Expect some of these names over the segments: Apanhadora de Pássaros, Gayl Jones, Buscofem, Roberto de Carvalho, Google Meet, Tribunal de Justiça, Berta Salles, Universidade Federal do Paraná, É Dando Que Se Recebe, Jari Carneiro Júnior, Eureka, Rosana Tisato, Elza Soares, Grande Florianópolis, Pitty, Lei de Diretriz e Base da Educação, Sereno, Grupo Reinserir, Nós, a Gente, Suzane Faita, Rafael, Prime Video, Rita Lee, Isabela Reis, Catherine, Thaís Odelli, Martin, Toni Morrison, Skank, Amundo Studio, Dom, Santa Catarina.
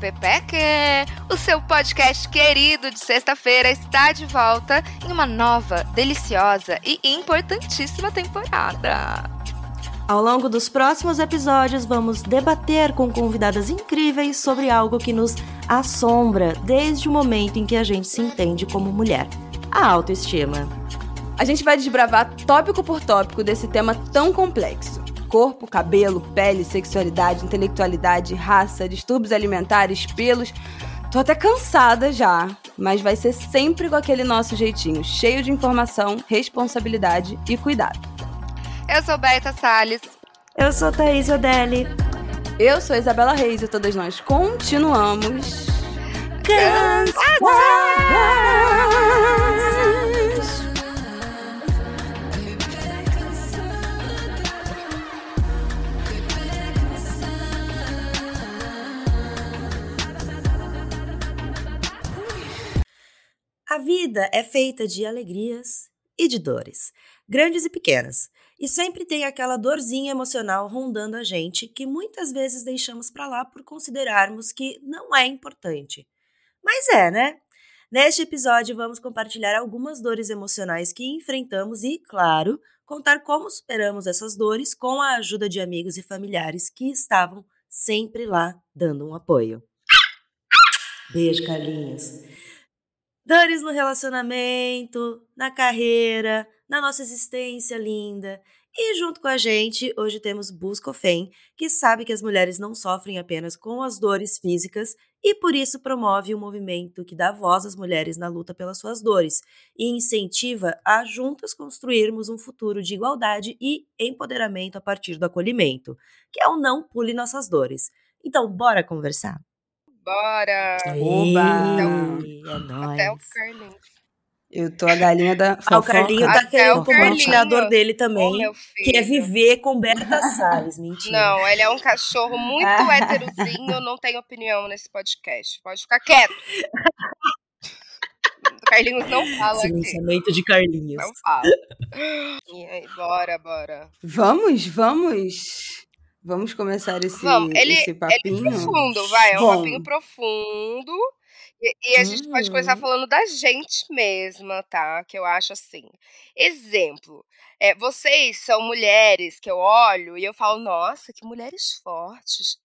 Pepeque, o seu podcast querido de sexta-feira está de volta em uma nova, deliciosa e importantíssima temporada. Ao longo dos próximos episódios, vamos debater com convidadas incríveis sobre algo que nos assombra desde o momento em que a gente se entende como mulher: a autoestima. A gente vai desbravar tópico por tópico desse tema tão complexo. Corpo, cabelo, pele, sexualidade, intelectualidade, raça, distúrbios alimentares, pelos... Tô até cansada já, mas vai ser sempre com aquele nosso jeitinho, cheio de informação, responsabilidade e cuidado. Eu sou Berta Salles. Eu sou Thaís Odelli. Eu sou Isabela Reis e todas nós continuamos... Cansadas! A vida é feita de alegrias e de dores, grandes e pequenas, e sempre tem aquela dorzinha emocional rondando a gente que muitas vezes deixamos para lá por considerarmos que não é importante. Mas é, né? Neste episódio vamos compartilhar algumas dores emocionais que enfrentamos e, claro, contar como superamos essas dores com a ajuda de amigos e familiares que estavam sempre lá dando um apoio. Beijo, Carlinhos. Dores no relacionamento, na carreira, na nossa existência linda. E junto com a gente, hoje temos Buscofem, que sabe que as mulheres não sofrem apenas com as dores físicas e por isso promove um movimento que dá voz às mulheres na luta pelas suas dores e incentiva a juntas construirmos um futuro de igualdade e empoderamento a partir do acolhimento, que é o Não Pule Nossas Dores. Então, bora conversar? Bora! Oba! Então, é até o Carlinhos. Eu tô a galinha da fofoca. O Carlinhos tá querendo compartilhador dele também, que é viver com Berta Salles, mentira. Não, ele é um cachorro muito heterozinho, não tem opinião nesse podcast. Pode ficar quieto. O Carlinhos não fala aqui. Silenciamento de Carlinhos. Não fala. E aí, bora. Vamos. Vamos começar esse papinho? Ele é profundo, vai. É um papinho profundo. E a gente pode começar falando da gente mesma, tá? Que eu acho assim. Exemplo. Vocês são mulheres que eu olho e eu falo, nossa, que mulheres fortes.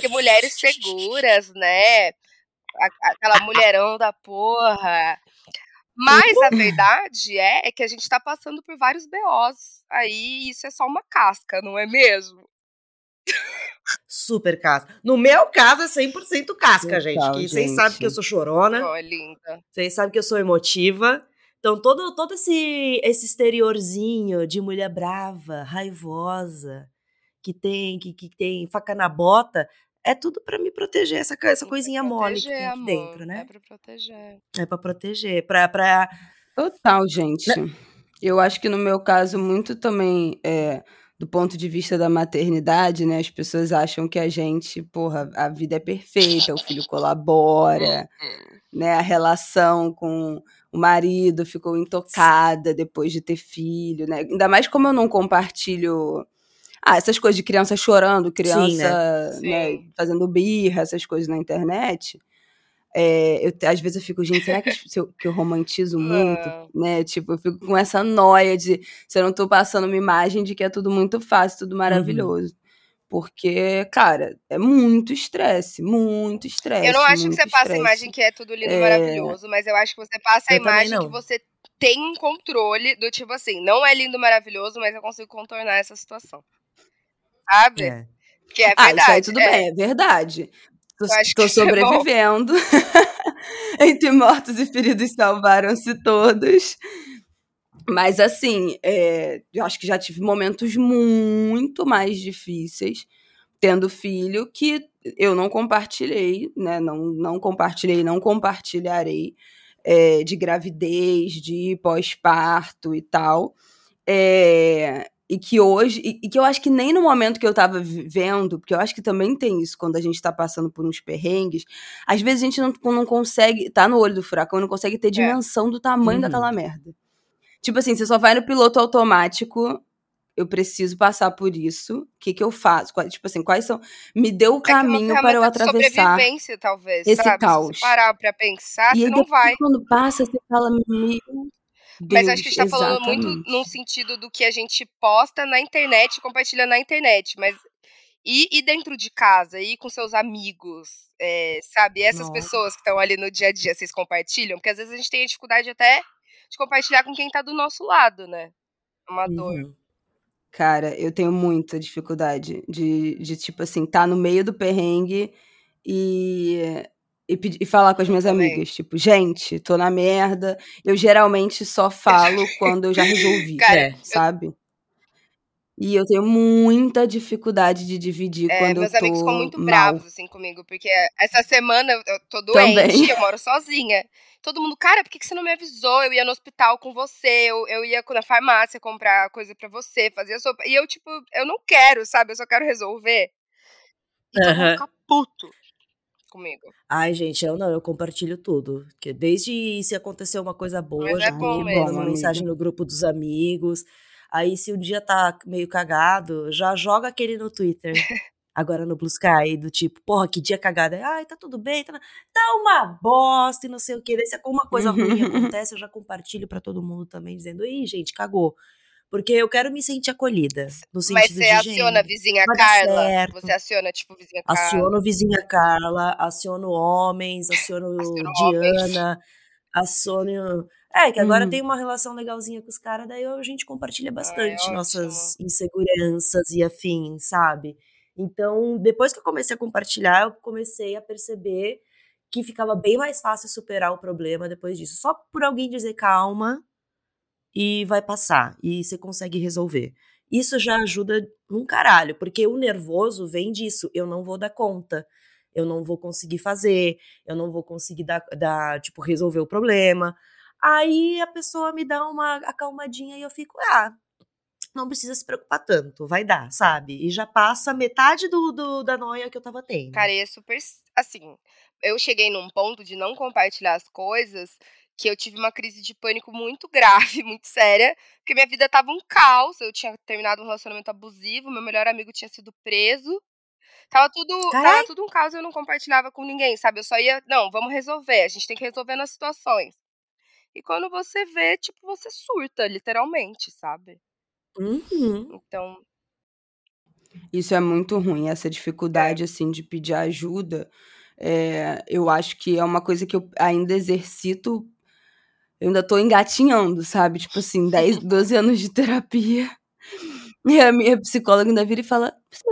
Que mulheres seguras, né? Aquela mulherão da porra. Mas a verdade é que a gente tá passando por vários BOs aí, isso é só uma casca, não é mesmo? Super casca. No meu caso é 100% casca, então, gente. Vocês sabem que eu sou chorona. Oh, é linda. Vocês sabem que eu sou emotiva. Então todo esse exteriorzinho de mulher brava, raivosa, que tem faca na bota... É tudo pra me proteger, essa coisinha mole que tem aqui dentro, né? É pra proteger. Total, gente. Eu acho que no meu caso, muito também, do ponto de vista da maternidade, né? As pessoas acham que a gente, a vida é perfeita, o filho colabora, né? A relação com o marido ficou intocada depois de ter filho, né? Ainda mais como eu não compartilho... essas coisas de criança chorando, criança Sim, né? Sim. fazendo birra, essas coisas na internet. Às vezes eu fico, gente, será que eu romantizo muito? Né? Tipo, eu fico com essa noia de se eu não tô passando uma imagem de que é tudo muito fácil, tudo maravilhoso. Porque, cara, é muito estresse. Eu não acho que você passa a imagem que é tudo lindo e maravilhoso, mas eu acho que você passa a imagem que você... tem um controle do tipo assim, não é lindo, maravilhoso, mas eu consigo contornar essa situação. Sabe? Que é verdade. Isso aí tudo bem, é verdade. Estou sobrevivendo. É. Entre mortos e feridos salvaram-se todos. Mas assim, eu acho que já tive momentos muito mais difíceis tendo filho que eu não compartilhei, né? Não compartilhei, não compartilharei. De gravidez, de pós-parto e tal, e que hoje, e que eu acho que nem no momento que eu tava vivendo, porque eu acho que também tem isso, quando a gente tá passando por uns perrengues, às vezes a gente não consegue, tá no olho do furacão, não consegue ter dimensão do tamanho daquela merda. Tipo assim, você só vai no piloto automático eu preciso passar por isso, o que que eu faço? Tipo assim, quais são... Me deu o caminho para eu atravessar sobrevivência, talvez, esse sabe? Caos. Se parar pra pensar, e você não vai. Quando passa, você fala... Deus, mas acho que a gente tá falando muito num sentido do que a gente posta na internet, compartilha na internet, mas e dentro de casa, e com seus amigos, sabe? Essas Nossa. Pessoas que estão ali no dia a dia, vocês compartilham? Porque às vezes a gente tem a dificuldade até de compartilhar com quem tá do nosso lado, né? Uma dor. Cara, eu tenho muita dificuldade de tipo assim, tá no meio do perrengue e falar com as minhas amigas, tipo, gente, tô na merda. Eu geralmente só falo quando eu já resolvi, Cara, sabe? E eu tenho muita dificuldade de dividir quando eu tô mal. Meus amigos ficam muito bravos, assim, comigo, porque essa semana eu tô doente, eu moro sozinha. Todo mundo, cara, por que você não me avisou? Eu ia no hospital com você, eu ia na farmácia comprar coisa pra você, fazer a sopa. E eu, tipo, eu não quero, sabe? Eu só quero resolver. E todo mundo fica puto comigo. Ai, gente, eu compartilho tudo. Porque desde se acontecer uma coisa boa, mas já me manda uma mensagem no grupo dos amigos. Aí, se um dia tá meio cagado, já joga aquele no Twitter. Agora no Blue Sky, do tipo, porra, que dia cagado. Ai, tá tudo bem, tá uma bosta e não sei o que. Daí, se alguma coisa ruim acontece, eu já compartilho pra todo mundo também, dizendo, ih, gente, cagou. Porque eu quero me sentir acolhida. No sentido de, gente, mas você aciona a vizinha Carla? Certo. Você aciona, tipo, vizinha Carla? Aciono vizinha Carla, aciono homens, aciono Diana, aciono... que agora tem uma relação legalzinha com os caras, daí a gente compartilha bastante nossas inseguranças e afins, sabe? Então, depois que eu comecei a compartilhar, eu comecei a perceber que ficava bem mais fácil superar o problema depois disso. Só por alguém dizer calma e vai passar, e você consegue resolver. Isso já ajuda um caralho, porque o nervoso vem disso, eu não vou dar conta. Eu não vou conseguir fazer, eu não vou conseguir dar resolver o problema. Aí a pessoa me dá uma acalmadinha e eu fico, não precisa se preocupar tanto, vai dar, sabe? E já passa metade da noia que eu tava tendo. Cara, é super, assim, eu cheguei num ponto de não compartilhar as coisas que eu tive uma crise de pânico muito grave, muito séria, porque minha vida tava um caos, eu tinha terminado um relacionamento abusivo, meu melhor amigo tinha sido preso, tava tudo um caos, eu não compartilhava com ninguém, sabe? Eu só ia, não, vamos resolver, a gente tem que resolver nas situações. E quando você vê, tipo, você surta, literalmente, sabe? Então... Isso é muito ruim, essa dificuldade, assim, de pedir ajuda. Eu acho que é uma coisa que eu ainda exercito, eu ainda tô engatinhando, sabe? Tipo assim, 10, 12 anos de terapia. E a minha psicóloga ainda vira e fala, você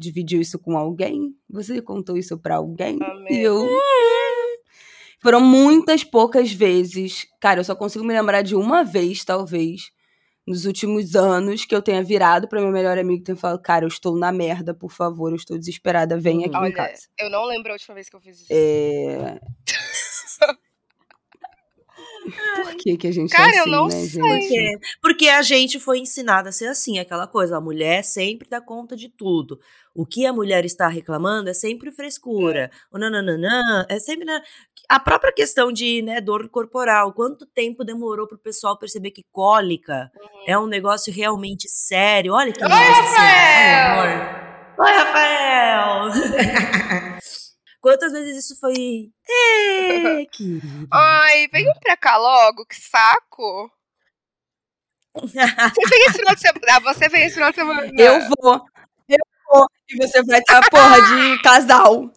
dividiu isso com alguém? Você contou isso pra alguém? Amém. E eu... Foram muitas poucas vezes, cara, eu só consigo me lembrar de uma vez, talvez, nos últimos anos, que eu tenha virado pra meu melhor amigo e tenha falado, cara, eu estou na merda, por favor, eu estou desesperada, vem aqui em casa. Eu não lembro a última vez que eu fiz isso. Por que a gente é assim, eu não né, sei. Porque a gente foi ensinada a ser assim, aquela coisa, a mulher sempre dá conta de tudo. O que a mulher está reclamando é sempre frescura. O nananã é sempre... A própria questão de dor corporal, quanto tempo demorou pro pessoal perceber que cólica é um negócio realmente sério. Olha que negócio sério. Oi, Rafael! Quantas vezes isso foi... querido. Ai, vem pra cá logo, que saco! Você vem esse final de semana... você vem esse final de semana... Eu vou, e você vai estar porra de casal.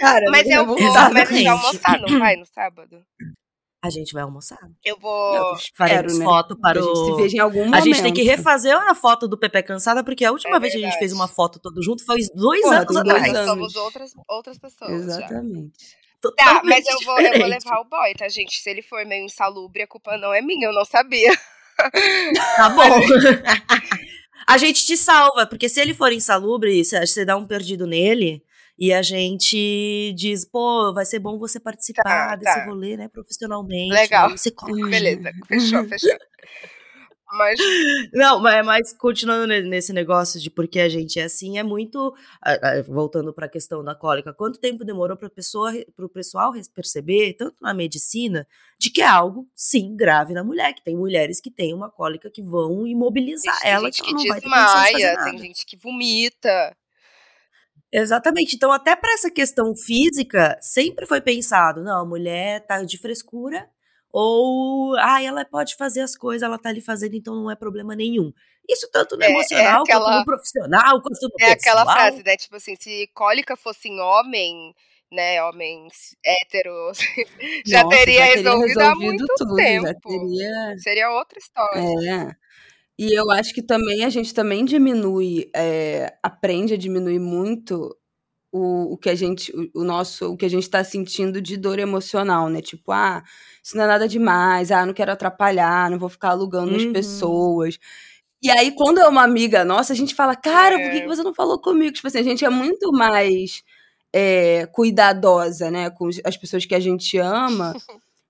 Cara, mas eu vou, mas a gente vai almoçar, não vai, no sábado? A gente vai almoçar. Eu vou... Faremos foto para o... A gente se veja em algum momento. A gente tem que refazer a foto do Pepeque Cansada, porque a última vez que a gente fez uma foto todo junto foi 2 anos atrás. Somos outras pessoas. Exatamente. Tá, mas eu vou levar o boy, tá, gente? Se ele for meio insalubre, a culpa não é minha, eu não sabia. Tá bom. A gente te salva, porque se ele for insalubre, você dá um perdido nele... E a gente diz, pô, vai ser bom você participar desse rolê, né, profissionalmente. Legal. Beleza, fechou. mas... Não, mas continuando nesse negócio de por que a gente é assim, é muito... Voltando para a questão da cólica, quanto tempo demorou para o pessoal perceber, tanto na medicina, de que é algo, sim, grave na mulher, que tem mulheres que têm uma cólica que vão imobilizar ela, que não vai ter condição de fazer nada. Tem gente que vomita. Exatamente, então até para essa questão física, sempre foi pensado, não, a mulher tá de frescura, ou, ela pode fazer as coisas, ela tá ali fazendo, então não é problema nenhum. Isso tanto no emocional, quanto no profissional, quanto no pessoal. É aquela frase, né, tipo assim, se cólica fosse em homem, né, homens héteros, já teria resolvido há muito tempo. Seria outra história. É. E eu acho que também a gente também diminui, aprende a diminuir muito o que a gente está sentindo de dor emocional, né? Tipo, isso não é nada demais, não quero atrapalhar, não vou ficar alugando as pessoas. E aí, quando é uma amiga nossa, a gente fala, cara, por que você não falou comigo? Tipo assim, a gente é muito mais cuidadosa, né? Com as pessoas que a gente ama.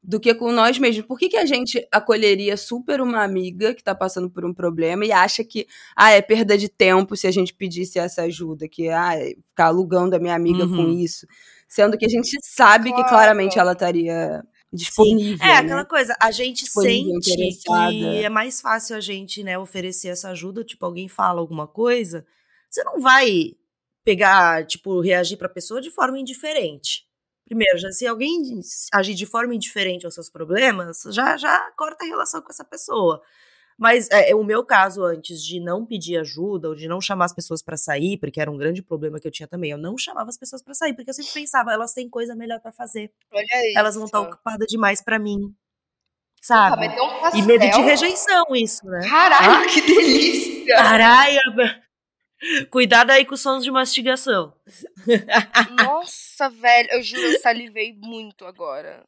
Do que com nós mesmos. Por que a gente acolheria super uma amiga que tá passando por um problema e acha que, é perda de tempo se a gente pedisse essa ajuda, que, ficar alugando a minha amiga com isso, sendo que a gente sabe que claramente ela estaria disponível. Sim. É, né? Aquela coisa, a gente sente que é mais fácil a gente, né, oferecer essa ajuda, tipo, alguém fala alguma coisa, você não vai pegar, tipo, reagir pra pessoa de forma indiferente. Primeiro, já, se alguém agir de forma indiferente aos seus problemas, já corta a relação com essa pessoa. Mas o meu caso antes de não pedir ajuda ou de não chamar as pessoas pra sair, porque era um grande problema que eu tinha também, eu não chamava as pessoas pra sair, porque eu sempre pensava, elas têm coisa melhor pra fazer. Olha isso. Elas vão estar ocupadas demais pra mim. Sabe? E medo de rejeição, isso, né? Caralho, que delícia! Caralho! Cuidado aí com os sons de mastigação. Nossa, velho, eu juro, eu salivei muito agora.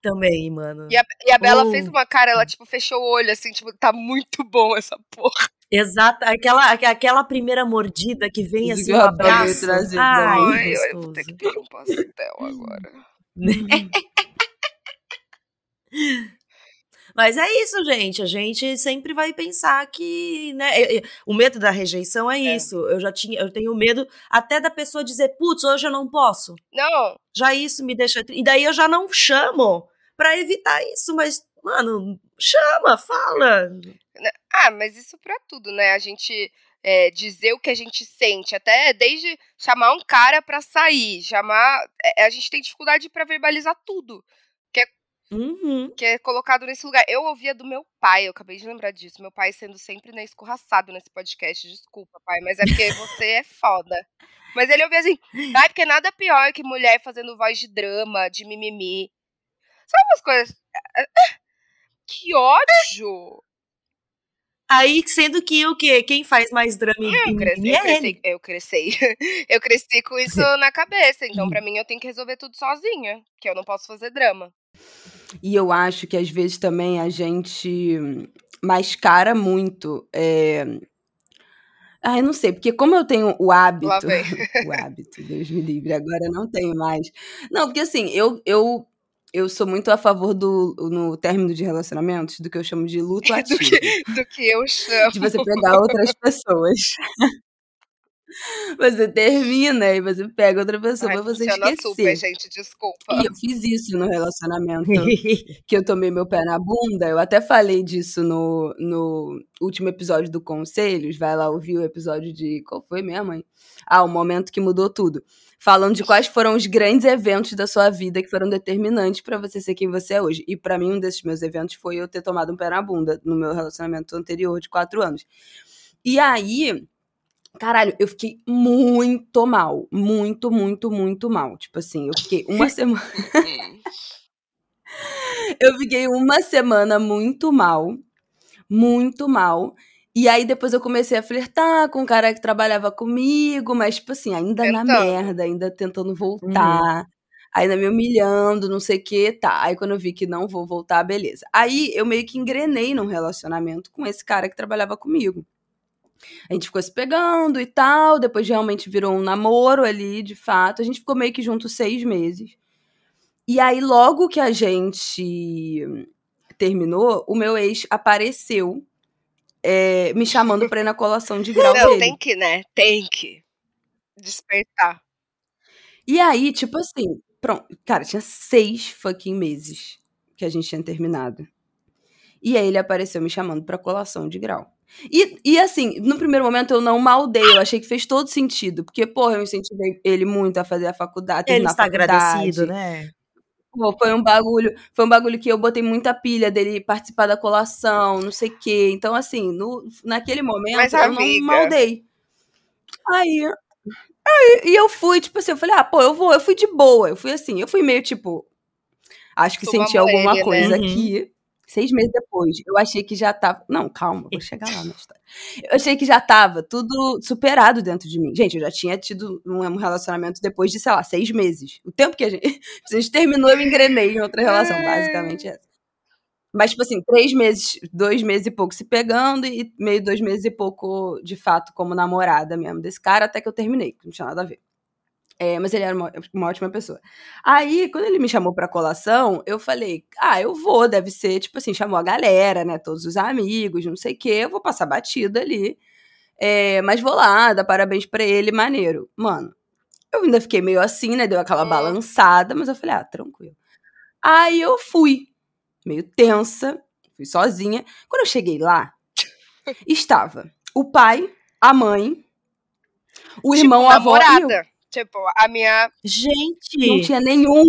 Também, mano. E a Bela fez uma cara, ela, tipo, fechou o olho, assim, tipo, tá muito bom essa porra. Exato, aquela primeira mordida que vem, assim, um abraço. Eu vou ter que pedir um pastel agora. Mas é isso, gente. A gente sempre vai pensar que, né? O medo da rejeição é isso. Eu tenho medo até da pessoa dizer, putz, hoje eu não posso. Não. Já isso me deixa. E daí eu já não chamo pra evitar isso. Mas, mano, chama, fala. Mas isso pra tudo, né? A gente dizer o que a gente sente. Até desde chamar um cara pra sair. A gente tem dificuldade pra verbalizar tudo. Que é colocado nesse lugar. Eu ouvia do meu pai, eu acabei de lembrar disso. Meu pai sendo sempre escorraçado nesse podcast. Desculpa, pai, mas é porque você é foda. Mas ele ouvia assim, porque nada pior que mulher fazendo voz de drama, de mimimi. Sabe umas coisas? Que ódio! Aí, sendo que o quê? Quem faz mais drama Eu cresci com isso na cabeça. Então, pra mim, eu tenho que resolver tudo sozinha. Que eu não posso fazer drama. E eu acho que, às vezes, também a gente mascara muito. Eu não sei, porque como eu tenho o hábito... O hábito, Deus me livre, agora eu não tenho mais. Não, porque assim, eu sou muito a favor no término de relacionamentos, do que eu chamo de luto ativo. do que eu chamo. De você pegar outras pessoas. Você termina e você pega outra pessoa pra você esquecer. Super, gente, desculpa. E eu fiz isso no relacionamento que eu tomei meu pé na bunda. Eu até falei disso no último episódio do Conselhos. Vai lá ouvir o episódio de... Qual foi mesmo, hein? O momento que mudou tudo. Falando de quais foram os grandes eventos da sua vida que foram determinantes pra você ser quem você é hoje. E pra mim, um desses meus eventos foi eu ter tomado um pé na bunda no meu relacionamento anterior de 4 anos. E aí... Caralho, eu fiquei muito mal. Muito, muito, muito mal. Tipo assim, eu fiquei uma semana... eu fiquei uma semana muito mal. Muito mal. E aí depois eu comecei a flertar com um cara que trabalhava comigo, mas tipo assim, ainda na merda, ainda tentando voltar, ainda me humilhando, não sei o que, tá. Aí quando eu vi que não vou voltar, beleza. Aí eu meio que engrenei num relacionamento com esse cara que trabalhava comigo. A gente ficou se pegando e tal, depois realmente virou um namoro ali, de fato. A gente ficou meio que junto 6 meses. E aí, logo que a gente terminou, o meu ex apareceu me chamando pra ir na colação de grau dele. Não, tem que, né? Tem que despertar. E aí, tipo assim, pronto. Cara, tinha 6 fucking meses que a gente tinha terminado. E aí ele apareceu me chamando pra colação de grau. E assim, no primeiro momento eu não maldei, eu achei que fez todo sentido, porque, porra, eu incentivei ele muito a fazer a faculdade. Ele está agradecido, né? Pô, foi um bagulho que eu botei muita pilha dele participar da colação, não sei o quê. Então, assim, naquele momento mas, eu não maldei. Aí, e eu fui, tipo assim, eu falei, ah, pô, eu fui de boa, eu fui assim, eu fui meio, tipo, acho que senti alguma coisa, né? Aqui. 6 meses depois, eu achei que já tava... Não, calma, vou chegar lá na história. Eu achei que já tava tudo superado dentro de mim. Gente, eu já tinha tido um relacionamento depois de, sei lá, 6 meses. O tempo que a gente terminou, eu engrenei em outra relação, basicamente essa. Mas, tipo assim, 2 meses e pouco se pegando e meio 2 meses e pouco, de fato, como namorada mesmo desse cara, até que eu terminei, que não tinha nada a ver. Mas ele era uma ótima pessoa. Aí, quando ele me chamou pra colação, eu falei, eu vou, deve ser, tipo assim, chamou a galera, né, todos os amigos, não sei o quê, eu vou passar batida ali, mas vou lá, dar parabéns pra ele, maneiro. Mano, eu ainda fiquei meio assim, né, deu aquela balançada, mas eu falei, tranquilo. Aí eu fui, meio tensa, fui sozinha. Quando eu cheguei lá, estava o pai, a mãe, o irmão, tipo, a avó e eu. Tipo, a minha... Gente! Não tinha nenhum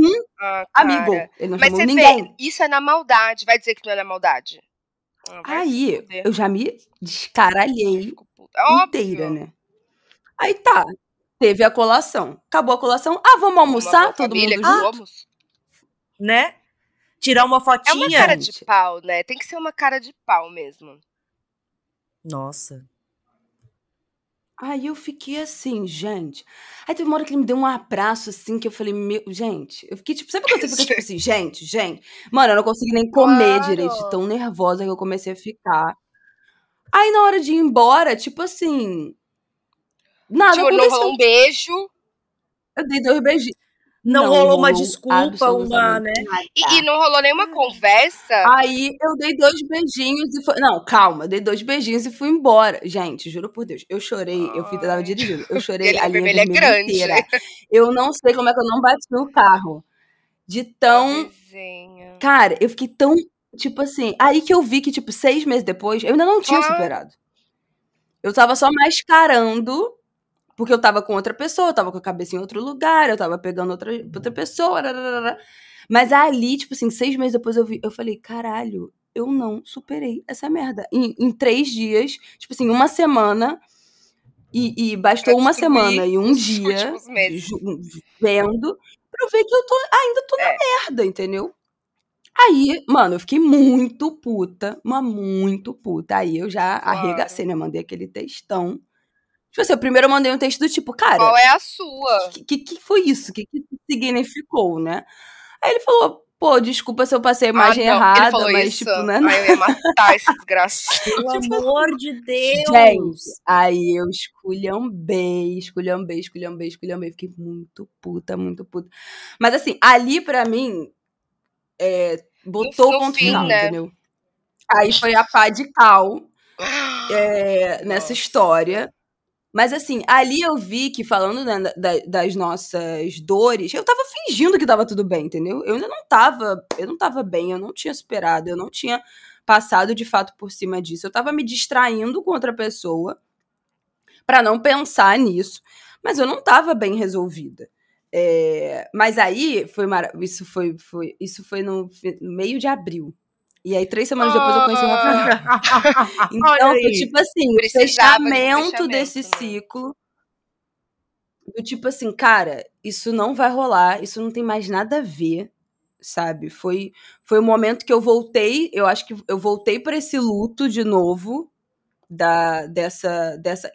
amigo. Ele não. Mas você ninguém. Vê, isso é na maldade. Vai dizer que não é na maldade. Aí, eu já me descaralhei inteira, né? Aí tá, teve a colação. Acabou a colação. Vamos almoçar? Todo mundo junto? Né? Tirar uma fotinha. É uma cara de pau, né? Tem que ser uma cara de pau mesmo. Nossa. Aí eu fiquei assim, gente... Aí teve uma hora que ele me deu um abraço, assim, que eu falei, meu... Gente, eu fiquei tipo... Sabe quando você fica tipo assim, gente? Mano, eu não consegui nem comer direito, tão nervosa que eu comecei a ficar. Aí na hora de ir embora, tipo assim... Nada aconteceu. Não rolou um beijo? Eu dei 2 beijinhos. Não rolou uma desculpa, uma, né? E não rolou nenhuma conversa? Aí eu dei 2 beijinhos e foi... Não, calma, dei 2 beijinhos e fui embora. Gente, juro por Deus, eu chorei, eu tava dirigindo, eu chorei a linha vermelha é grande. Inteira. Eu não sei como é que eu não bati o carro. De tão... Cara, eu fiquei tão, tipo assim... Aí que eu vi que, tipo, 6 meses depois, eu ainda não tinha superado. Eu tava só mascarando... Porque eu tava com outra pessoa, eu tava com a cabeça em outro lugar, eu tava pegando outra pessoa. Mas ali, tipo assim, 6 meses depois eu falei, caralho, eu não superei essa merda. Em 3 dias, tipo assim, uma semana, e bastou uma semana e um dia vendo pra eu ver que eu ainda tô na merda, entendeu? Aí, mano, eu fiquei muito puta, mas muito puta. Aí eu já arregacei, né? Mandei aquele textão. Tipo assim, eu primeiro mandei um texto do tipo, cara... Qual é a sua? Que foi isso? Que significou, né? Aí ele falou, pô, desculpa se eu passei a imagem errada, mas isso. Tipo, né? Aí eu ia matar esse desgraçado. Pelo amor de Deus! Gente, aí eu esculhambei. Fiquei muito puta. Mas assim, ali pra mim, botou o ponto final, né? Entendeu? Aí foi a pá de cal nessa história... Mas assim, ali eu vi que falando, né, das nossas dores, eu tava fingindo que tava tudo bem, entendeu? Eu ainda não tava bem, eu não tinha superado, eu não tinha passado de fato por cima disso. Eu tava me distraindo com outra pessoa pra não pensar nisso, mas eu não tava bem resolvida. Mas aí, isso foi no meio de abril. E aí, 3 semanas depois, eu conheci o Rafael. Então, foi tipo assim, o fechamento desse ciclo. Do tipo assim, cara, isso não vai rolar, isso não tem mais nada a ver, sabe? Foi o momento que eu voltei, eu acho que eu voltei pra esse luto de novo, dessa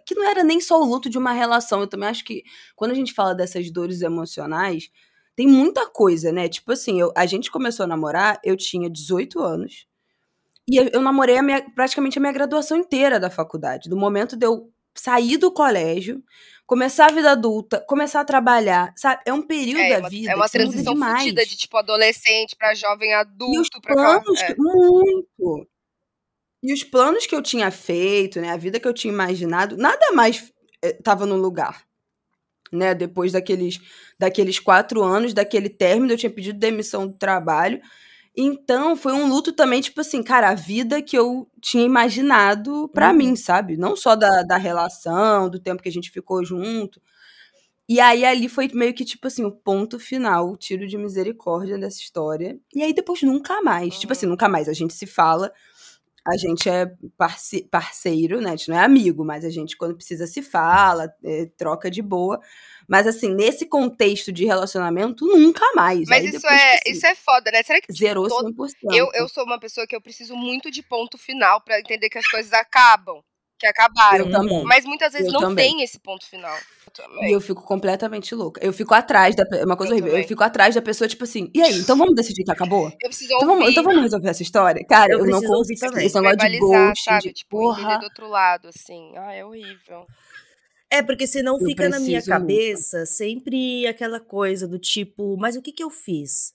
que não era nem só o luto de uma relação, eu também acho que quando a gente fala dessas dores emocionais... Tem muita coisa, né? Tipo assim, a gente começou a namorar, eu tinha 18 anos, e eu namorei praticamente a minha graduação inteira da faculdade, do momento de eu sair do colégio, começar a vida adulta, começar a trabalhar, sabe? É um período da vida. É uma transição fodida de, tipo, adolescente pra jovem adulto. E os planos, muito. E os planos que eu tinha feito, né, a vida que eu tinha imaginado, nada mais estava no lugar. Né? Depois daqueles 4 anos, daquele término, eu tinha pedido demissão do trabalho. Então, foi um luto também, tipo assim, cara, a vida que eu tinha imaginado pra mim, sabe? Não só da relação, do tempo que a gente ficou junto. E aí, ali foi meio que, tipo assim, o ponto final, o tiro de misericórdia dessa história. E aí, depois, nunca mais. Tipo assim, nunca mais. A gente se fala, a gente é parceiro, né? A gente não é amigo, mas a gente, quando precisa, se fala, troca de boa. Mas, assim, nesse contexto de relacionamento, nunca mais. Mas aí, isso é foda, né? Será que zerou 100%? Eu sou uma pessoa que eu preciso muito de ponto final pra entender que as coisas acabam. Que acabaram. Eu também. Mas muitas vezes eu não também. Tem esse ponto final. E eu fico completamente louca. Eu fico atrás da... Uma coisa eu horrível. Também. Eu fico atrás da pessoa, tipo assim... E aí? Então vamos decidir que acabou? Eu preciso ouvir. Então vamos resolver essa história? Cara, eu não consigo. Esse negócio de ghost, sabe? De tipo, porra. Do outro lado, assim. Ah, é horrível. É, porque senão eu fica na minha cabeça muito. Sempre aquela coisa do tipo... Mas o que eu fiz?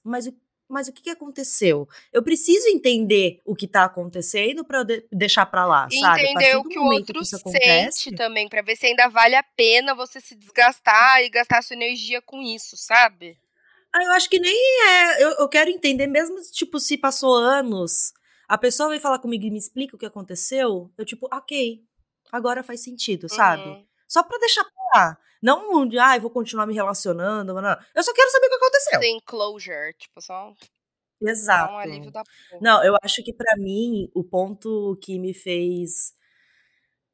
Mas o que aconteceu? Eu preciso entender o que tá acontecendo pra eu deixar pra lá, sabe? Entender o que o outro sente também, pra ver se ainda vale a pena você se desgastar e gastar sua energia com isso, sabe? Ah, eu acho que nem é... Eu quero entender, mesmo, tipo, se passou anos, a pessoa vem falar comigo e me explica o que aconteceu, eu tipo, ok, agora faz sentido, sabe? Só pra deixar pra lá. Não, eu vou continuar me relacionando. Não. Eu só quero saber o que aconteceu. Tem closure, tipo, só... Exato. É um alívio da porra. Não, eu acho que pra mim, o ponto que me fez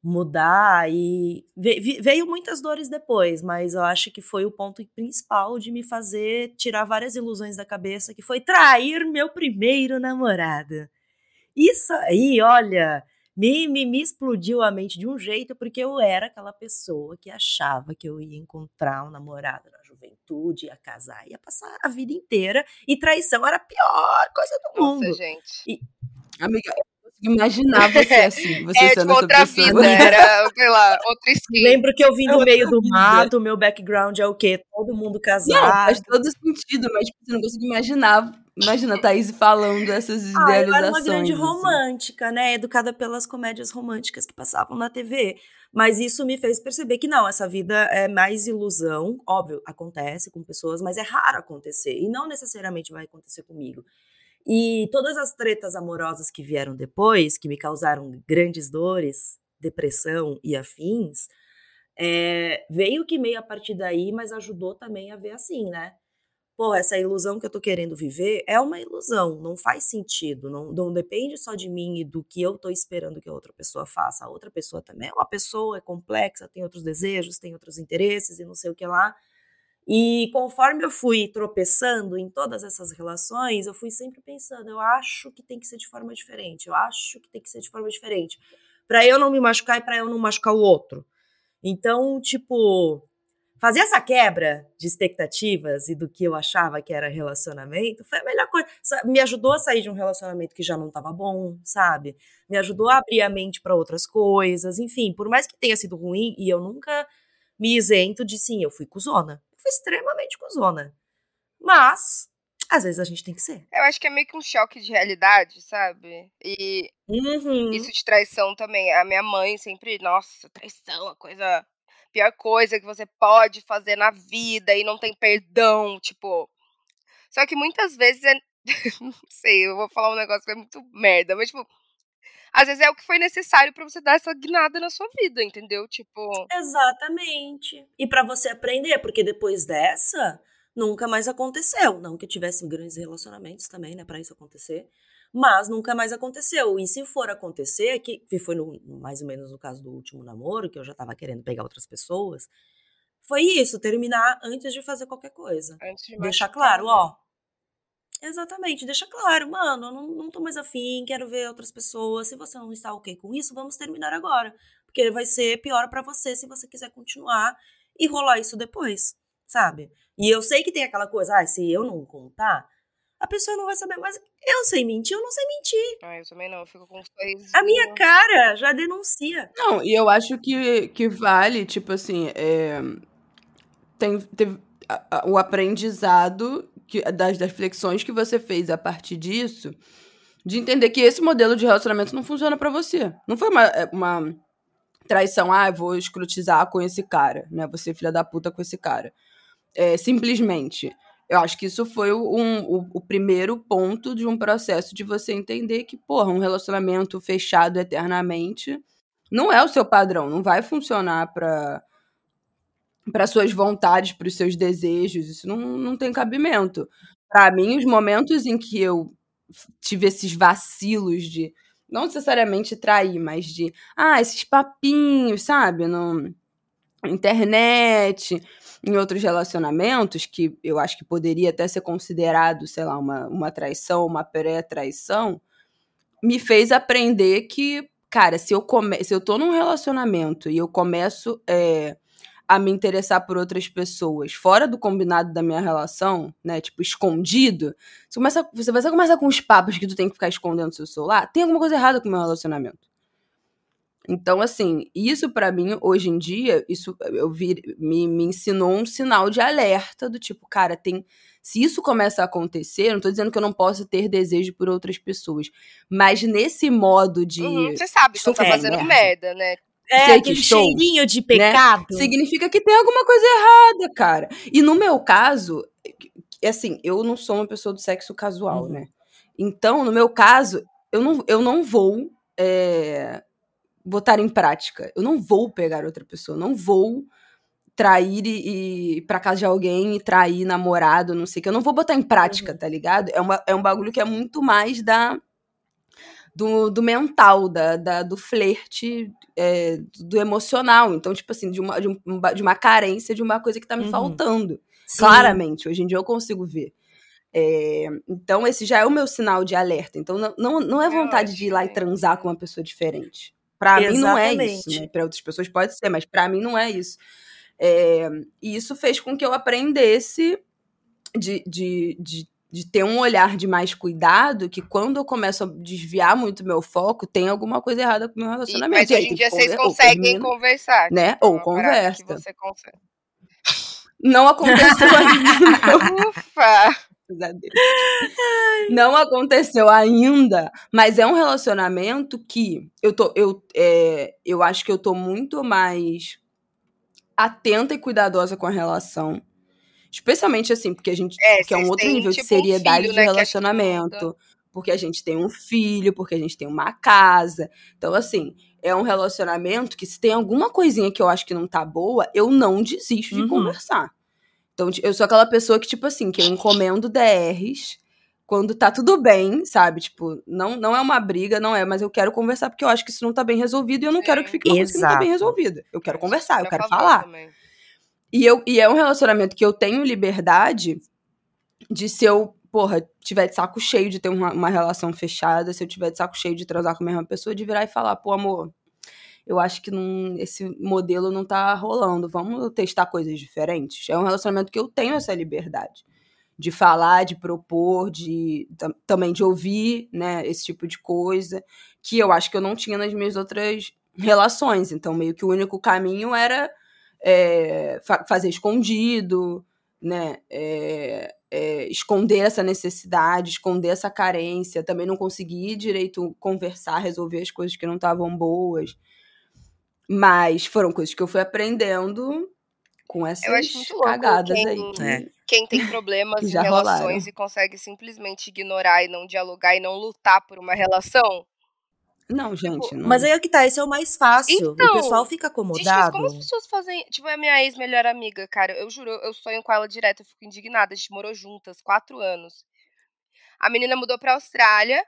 mudar e... Veio muitas dores depois, mas eu acho que foi o ponto principal de me fazer tirar várias ilusões da cabeça, que foi trair meu primeiro namorado. Isso aí, olha... Me explodiu a mente de um jeito, porque eu era aquela pessoa que achava que eu ia encontrar um namorado na juventude, ia casar, ia passar a vida inteira, e traição era a pior coisa do mundo. Nossa, gente. Amiga, eu imaginava você assim, você sendo tipo, outra pessoa. Vida, era, sei lá, outra skin. Lembro que eu vim do meio do mato, meu background é o quê? Todo mundo casado. Não, faz todo sentido, mas tipo, você não consegue imaginar. Imagina a Thaís falando essas idealizações. Eu era uma grande romântica, né? Educada pelas comédias românticas que passavam na TV. Mas isso me fez perceber que não, essa vida é mais ilusão. Óbvio, acontece com pessoas, mas é raro acontecer. E não necessariamente vai acontecer comigo. E todas as tretas amorosas que vieram depois, que me causaram grandes dores, depressão e afins, veio que meio a partir daí, mas ajudou também a ver assim, né? Pô, essa ilusão que eu tô querendo viver é uma ilusão, não faz sentido, não depende só de mim e do que eu tô esperando que a outra pessoa faça. A outra pessoa também é uma pessoa, é complexa, tem outros desejos, tem outros interesses e não sei o que lá. E conforme eu fui tropeçando em todas essas relações, eu fui sempre pensando, eu acho que tem que ser de forma diferente, pra eu não me machucar e pra eu não machucar o outro. Então, tipo... Fazer essa quebra de expectativas e do que eu achava que era relacionamento foi a melhor coisa. Me ajudou a sair de um relacionamento que já não estava bom, sabe? Me ajudou a abrir a mente para outras coisas. Enfim, por mais que tenha sido ruim, e eu nunca me isento de, sim, eu fui cuzona. Eu fui extremamente cuzona. Mas, às vezes a gente tem que ser. Eu acho que é meio que um choque de realidade, sabe? E isso de traição também. A minha mãe sempre, nossa, traição, a coisa... pior coisa que você pode fazer na vida e não tem perdão, tipo... Só que muitas vezes é... não sei, eu vou falar um negócio que é muito merda, mas tipo... Às vezes é o que foi necessário pra você dar essa guinada na sua vida, entendeu? Tipo... Exatamente. E pra você aprender, porque depois dessa, nunca mais aconteceu. Não que eu tivesse grandes relacionamentos também, né, pra isso acontecer. Mas nunca mais aconteceu. E se for acontecer, que foi mais ou menos no caso do último namoro, que eu já tava querendo pegar outras pessoas, foi isso, terminar antes de fazer qualquer coisa. Antes de deixar claro, ó. Exatamente, deixa claro, mano, eu não tô mais afim, quero ver outras pessoas. Se você não está ok com isso, vamos terminar agora. Porque vai ser pior pra você se você quiser continuar e rolar isso depois, sabe? E eu sei que tem aquela coisa, se eu não contar... A pessoa não vai saber, mas eu sei mentir, eu não sei mentir. Ah, eu também não, eu fico com um sorriso. A minha cara já denuncia. Não, e eu acho que vale, tipo assim, tem o aprendizado das reflexões que você fez a partir disso, de entender que esse modelo de relacionamento não funciona pra você. Não foi uma traição, ah, eu vou escrotizar com esse cara, né? Você filha da puta com esse cara. É, simplesmente. Eu acho que isso foi o primeiro ponto de um processo de você entender que, porra, um relacionamento fechado eternamente não é o seu padrão, não vai funcionar para suas vontades, para os seus desejos, isso não tem cabimento. Para mim, os momentos em que eu tive esses vacilos de, não necessariamente trair, mas de, esses papinhos, sabe, na internet, em outros relacionamentos, que eu acho que poderia até ser considerado, sei lá, uma traição, uma pré-traição, me fez aprender que, cara, se eu tô num relacionamento e eu começo a me interessar por outras pessoas fora do combinado da minha relação, né, tipo, escondido, você começa com os papos que tu tem que ficar escondendo no seu celular, tem alguma coisa errada com o meu relacionamento. Então, assim, isso pra mim, hoje em dia, isso me ensinou um sinal de alerta do tipo, cara, se isso começa a acontecer, não tô dizendo que eu não posso ter desejo por outras pessoas, mas nesse modo de... você sabe que eu tô fazendo merda, né? É, aquele cheirinho de pecado. Né? Significa que tem alguma coisa errada, cara. E no meu caso, assim, eu não sou uma pessoa do sexo casual, né? Então, no meu caso, eu não vou... botar em prática. Eu não vou pegar outra pessoa, não vou trair e ir pra casa de alguém e trair namorado, não sei o que. Eu não vou botar em prática, tá ligado? É um bagulho que é muito mais do mental, do flerte, do emocional. Então, tipo assim, de uma carência, de uma coisa que tá me faltando. Sim. Claramente, hoje em dia eu consigo ver. Então, esse já é o meu sinal de alerta. Então, não é vontade de ir lá e transar com uma pessoa diferente. Pra mim não é isso, né? Pra outras pessoas pode ser, mas pra mim não é isso. E isso fez com que eu aprendesse de ter um olhar de mais cuidado, que quando eu começo a desviar muito meu foco, tem alguma coisa errada com o meu relacionamento. Mas hoje em dia vocês conseguem conversar. Né? Ou conversa. Que você consegue. Não aconteceu ainda, não. Ufa! Não aconteceu ainda, mas é um relacionamento que eu acho que eu tô muito mais atenta e cuidadosa com a relação, especialmente assim, porque a gente que é um outro nível de seriedade de relacionamento, porque a gente tem um filho, porque a gente tem uma casa, então assim, é um relacionamento que se tem alguma coisinha que eu acho que não tá boa, eu não desisto de conversar. Então, eu sou aquela pessoa que, tipo assim, que eu encomendo DRs quando tá tudo bem, sabe? Tipo, não é uma briga, mas eu quero conversar porque eu acho que isso não tá bem resolvido e eu não quero que fique uma coisa que não tá bem resolvida. Eu quero conversar, eu quero falar. E é um relacionamento que eu tenho liberdade de, se eu, porra, tiver de saco cheio de ter uma relação fechada, se eu tiver de saco cheio de transar com a mesma pessoa, de virar e falar, pô, amor, eu acho que esse modelo não tá rolando, vamos testar coisas diferentes. É um relacionamento que eu tenho essa liberdade de falar, de propor, de também de ouvir, né, esse tipo de coisa, que eu acho que eu não tinha nas minhas outras relações. Então, meio que o único caminho era fazer escondido, né, esconder essa necessidade, esconder essa carência, também não conseguir direito conversar, resolver as coisas que não estavam boas. Mas foram coisas que eu fui aprendendo com essas cagadas aí. Quem tem problemas em relações e consegue simplesmente ignorar e não dialogar e não lutar por uma relação. Não, gente. Não. Mas aí é que tá, esse é o mais fácil. Então, o pessoal fica acomodado. Gente, mas como as pessoas fazem... Tipo, a minha ex-melhor amiga, cara, eu juro, eu sonho com ela direto, eu fico indignada. A gente morou juntas, 4 anos. A menina mudou pra Austrália.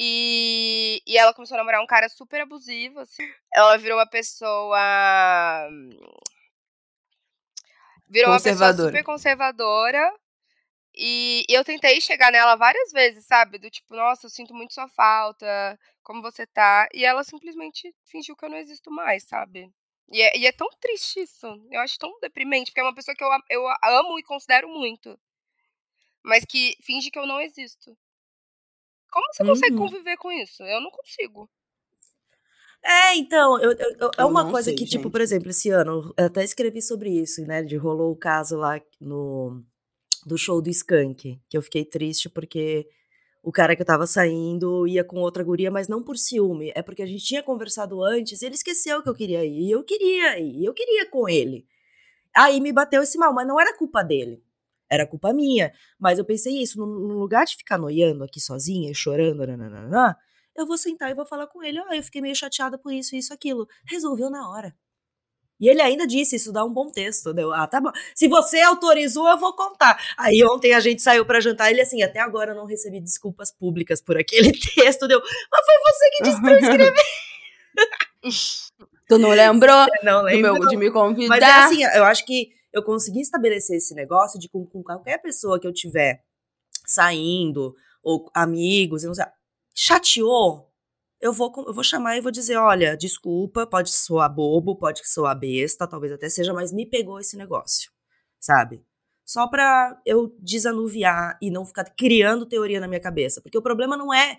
E ela começou a namorar um cara super abusivo, assim. Ela virou uma pessoa... super conservadora. E eu tentei chegar nela várias vezes, sabe? Do tipo, nossa, eu sinto muito sua falta, como você tá? E ela simplesmente fingiu que eu não existo mais, sabe? E é tão triste isso. Eu acho tão deprimente, porque é uma pessoa que eu amo e considero muito. Mas que finge que eu não existo. Como você consegue conviver com isso? Eu não consigo. Então, é uma coisa que, tipo, por exemplo, esse ano, eu até escrevi sobre isso, né, rolou o caso lá do show do Skank, que eu fiquei triste porque o cara que eu tava saindo ia com outra guria, mas não por ciúme, é porque a gente tinha conversado antes e ele esqueceu que eu queria ir, e eu queria com ele. Aí me bateu esse mal, mas não era culpa dele, era culpa minha, mas eu pensei isso, no lugar de ficar noiando aqui sozinha e chorando, nananana, eu vou sentar e vou falar com ele, ó, eu fiquei meio chateada por isso, isso, aquilo, resolveu na hora. E ele ainda disse, isso dá um bom texto, né? Ah, tá bom. Se você autorizou, eu vou contar. Aí ontem a gente saiu pra jantar, ele assim, até agora eu não recebi desculpas públicas por aquele texto, deu, mas foi você que disse pra eu escrever. Tu não lembrou? Não lembro. De me convidar. Mas é assim, eu acho que eu consegui estabelecer esse negócio de com qualquer pessoa que eu tiver saindo, ou amigos, eu não sei, chateou, eu vou chamar e vou dizer, olha, desculpa, pode soar bobo, pode soar besta, talvez até seja, mas me pegou esse negócio, sabe? Só pra eu desanuviar e não ficar criando teoria na minha cabeça. Porque o problema não é,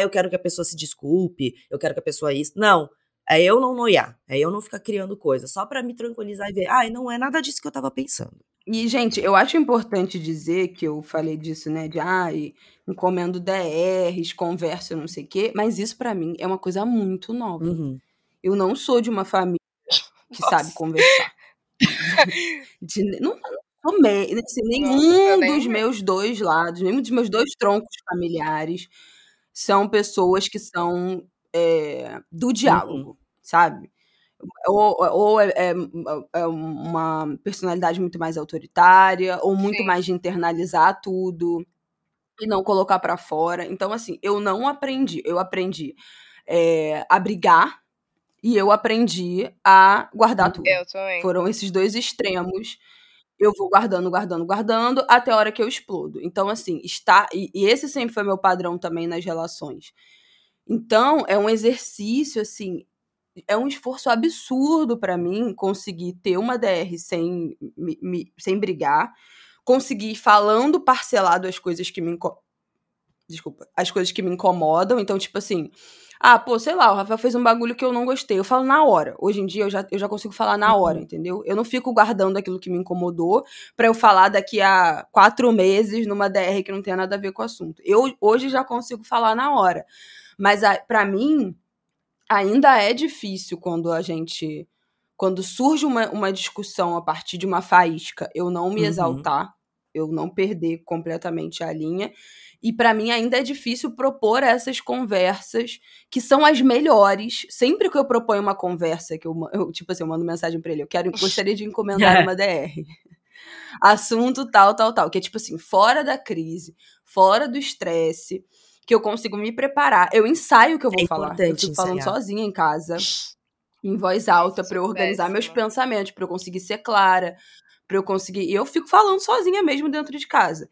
eu quero que a pessoa se desculpe, eu quero que a pessoa isso. Não, é eu não noiar, é eu não ficar criando coisa, só pra me tranquilizar e ver, não é nada disso que eu tava pensando. E, gente, eu acho importante dizer que eu falei disso, né, de, encomendo DRs, conversa, não sei o quê, mas isso pra mim é uma coisa muito nova. Uhum. Eu não sou de uma família que sabe conversar. Nenhum dos meus dois lados, nenhum dos meus dois troncos familiares são pessoas que são do diálogo, uhum, sabe? Ou é uma personalidade muito mais autoritária, ou muito Sim. mais de internalizar tudo e não colocar pra fora. Então, assim, eu não aprendi. Eu aprendi a brigar e eu aprendi a guardar tudo. Eu também. Foram esses dois extremos. Eu vou guardando, até a hora que eu explodo. Então, assim, e esse sempre foi meu padrão também nas relações. Então, é um exercício, assim... É um esforço absurdo pra mim conseguir ter uma DR sem brigar, conseguir ir falando parcelado as coisas que me incomodam. Então, tipo assim, sei lá, o Rafael fez um bagulho que eu não gostei. Eu falo na hora. Hoje em dia eu já consigo falar na hora, entendeu? Eu não fico guardando aquilo que me incomodou pra eu falar daqui a 4 meses numa DR que não tem nada a ver com o assunto. Eu hoje já consigo falar na hora. Mas pra mim... Ainda é difícil quando surge uma discussão a partir de uma faísca, eu não me exaltar, eu não perder completamente a linha. E pra mim ainda é difícil propor essas conversas que são as melhores. Sempre que eu proponho uma conversa, que eu mando mensagem pra ele, gostaria de encomendar uma DR. Assunto tal, que é tipo assim, fora da crise, fora do estresse, que eu consigo me preparar. Eu ensaio o que eu vou falar. Eu fico falando sozinha em casa, em voz alta, pra eu organizar meus pensamentos, pra eu conseguir ser clara, pra eu conseguir... E eu fico falando sozinha mesmo dentro de casa.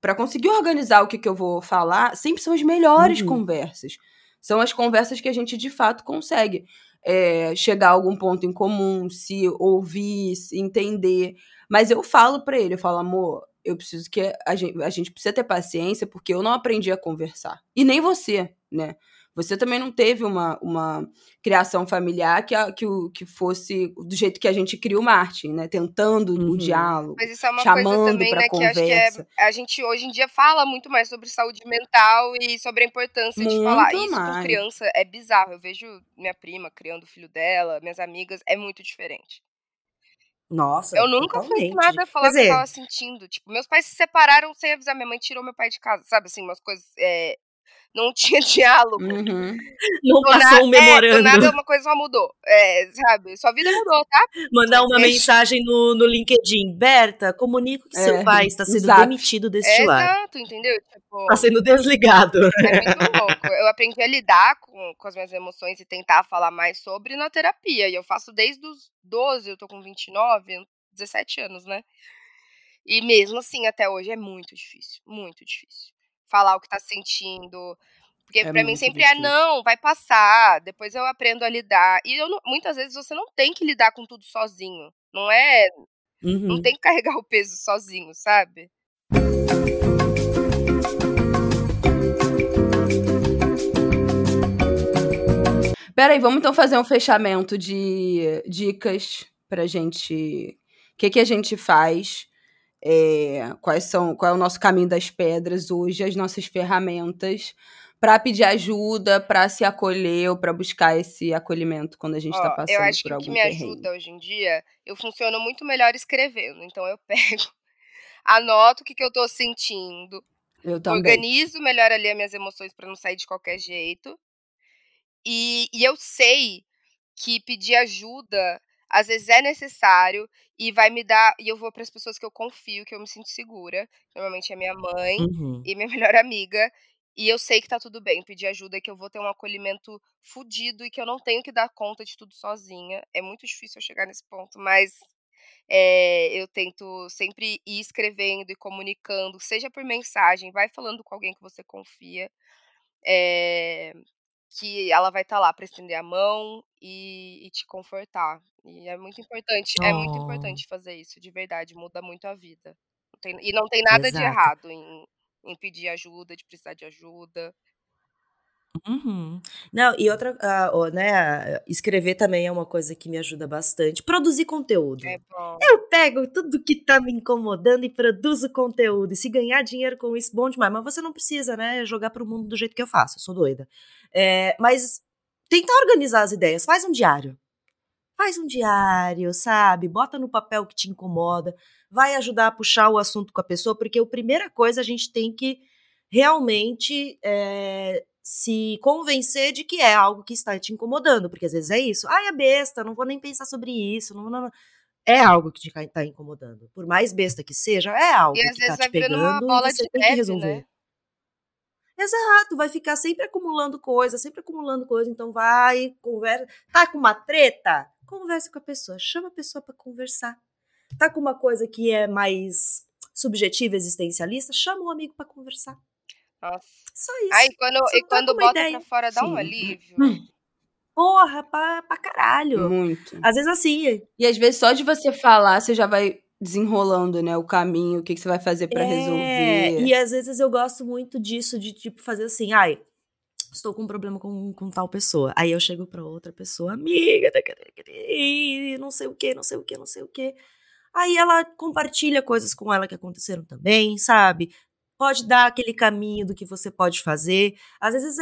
Pra conseguir organizar o que eu vou falar, sempre são as melhores conversas. São as conversas que a gente, de fato, consegue chegar a algum ponto em comum, se ouvir, se entender. Mas eu falo pra ele, eu falo, amor... Eu preciso que a gente precisa ter paciência, porque eu não aprendi a conversar. E nem você, né? Você também não teve uma criação familiar que fosse do jeito que a gente cria o Martin, né? Tentando o diálogo, mas isso é uma chamando coisa também, pra né, conversa. Que acho que a gente hoje em dia fala muito mais sobre saúde mental e sobre a importância muito de falar. E isso com criança é bizarro. Eu vejo minha prima criando o filho dela, minhas amigas, é muito diferente. Nossa, eu nunca fiz nada falar que eu tava sentindo. Tipo, meus pais se separaram sem avisar. Minha mãe tirou meu pai de casa, sabe? Assim, umas coisas... não tinha diálogo. Uhum. Não passou um memorando. Do nada uma coisa só mudou, sabe? Sua vida mudou, tá? Mandar uma mensagem no LinkedIn. Berta, comunica que seu pai está sendo demitido desse lar. Exato, entendeu? Tipo, tá sendo desligado. É muito louco. Eu aprendi a lidar com as minhas emoções e tentar falar mais sobre na terapia. E eu faço desde os 12, eu tô com 29, 17 anos, né? E mesmo assim, até hoje é muito difícil. Muito difícil. Falar o que tá sentindo, porque pra mim sempre difícil. Não, vai passar, depois eu aprendo a lidar, e muitas vezes você não tem que lidar com tudo sozinho, não é, não tem que carregar o peso sozinho, sabe? Peraí, vamos então fazer um fechamento de dicas pra gente, o que a gente faz... qual é o nosso caminho das pedras hoje, as nossas ferramentas para pedir ajuda, para se acolher ou para buscar esse acolhimento quando a gente está passando por algum perrengue. Eu acho que o que me ajuda hoje em dia, eu funciono muito melhor escrevendo, então eu pego, anoto o que eu estou sentindo, eu também organizo melhor ali as minhas emoções para não sair de qualquer jeito, e eu sei que pedir ajuda às vezes é necessário e vai me dar, e eu vou para as pessoas que eu confio, que eu me sinto segura, normalmente é minha mãe e minha melhor amiga, e eu sei que tá tudo bem pedir ajuda, que eu vou ter um acolhimento fodido e que eu não tenho que dar conta de tudo sozinha. É muito difícil eu chegar nesse ponto, mas eu tento sempre ir escrevendo e comunicando, seja por mensagem, vai falando com alguém que você confia, que ela vai estar lá para estender a mão e te confortar. E é muito importante, é muito importante fazer isso, de verdade, muda muito a vida. Não tem nada de errado em pedir ajuda, de precisar de ajuda. Não, e outra, né, escrever também é uma coisa que me ajuda bastante. Produzir conteúdo. É bom. Eu pego tudo que tá me incomodando e produzo conteúdo. E se ganhar dinheiro com isso, bom demais. Mas você não precisa, né, jogar pro mundo do jeito que eu faço. Eu sou doida. Mas tentar organizar as ideias. Faz um diário. Faz um diário, sabe? Bota no papel o que te incomoda. Vai ajudar a puxar o assunto com a pessoa, porque a primeira coisa a gente tem que realmente se convencer de que é algo que está te incomodando, porque às vezes é isso. Ai, é besta, não vou nem pensar sobre isso. Não. É algo que te está incomodando. Por mais besta que seja, é algo que está te pegando. E às vezes vai virando uma bola de neve, né? Exato, vai ficar sempre acumulando coisa, então vai, conversa. Tá com uma treta? Conversa com a pessoa, chama a pessoa para conversar. Tá com uma coisa que é mais subjetiva, existencialista? Chama um amigo para conversar. Nossa. Só isso. Aí, quando bota pra fora, dá um alívio. Porra, pra caralho. Muito. Às vezes assim. E às vezes só de você falar, você já vai desenrolando, né, o caminho, o que você vai fazer pra resolver. E às vezes eu gosto muito disso, de tipo fazer assim, ai, estou com um problema com tal pessoa. Aí eu chego pra outra pessoa, amiga, não sei o que. Aí ela compartilha coisas com ela que aconteceram também, sabe? Pode dar aquele caminho do que você pode fazer. Às vezes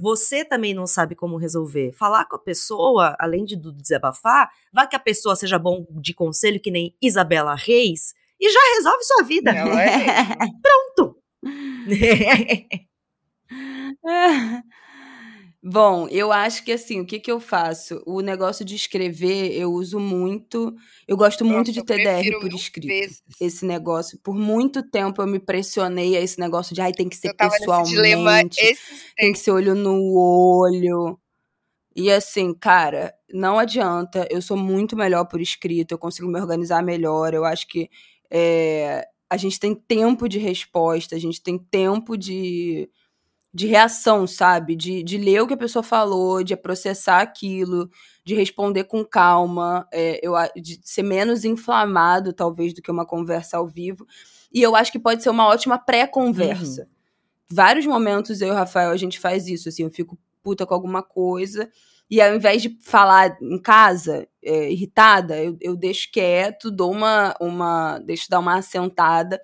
você também não sabe como resolver. Falar com a pessoa, além de desabafar, vai que a pessoa seja bom de conselho, que nem Isabela Reis, e já resolve sua vida. Pronto! Bom, eu acho que assim, o que eu faço? O negócio de escrever, eu uso muito. Eu gosto muito de TDR por escrito. Vezes. Esse negócio, por muito tempo eu me pressionei a esse negócio de, tem que ser pessoalmente, tem que ser olho no olho. E assim, cara, não adianta. Eu sou muito melhor por escrito, eu consigo me organizar melhor. Eu acho que a gente tem tempo de resposta, a gente tem tempo de reação, sabe? De ler o que a pessoa falou, de processar aquilo, de responder com calma, de ser menos inflamado, talvez, do que uma conversa ao vivo. E eu acho que pode ser uma ótima pré-conversa. Vários momentos, eu e o Rafael, a gente faz isso, assim, eu fico puta com alguma coisa, e ao invés de falar em casa, irritada, eu deixo quieto, deixo dar uma assentada,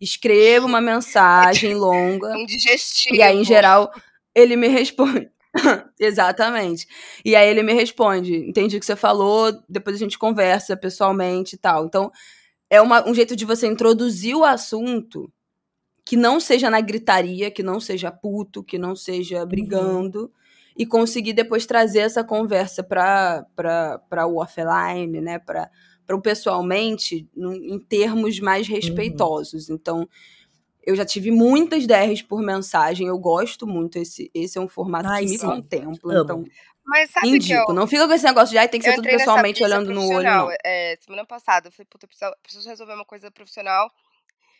escrevo uma mensagem longa. Um digestivo. E aí, em geral, ele me responde. Exatamente. E aí ele me responde, entendi o que você falou, depois a gente conversa pessoalmente e tal. Então, é um jeito de você introduzir o assunto que não seja na gritaria, que não seja puto, que não seja brigando, e conseguir depois trazer essa conversa para o offline, né, para o pessoalmente, em termos mais respeitosos. Então, eu já tive muitas DRs por mensagem, eu gosto muito, esse é um formato que me contempla, então mas sabe, indico, não fica com esse negócio de, tem que ser tudo pessoalmente, olhando no olho, não. Semana passada, eu falei, puta, preciso resolver uma coisa profissional,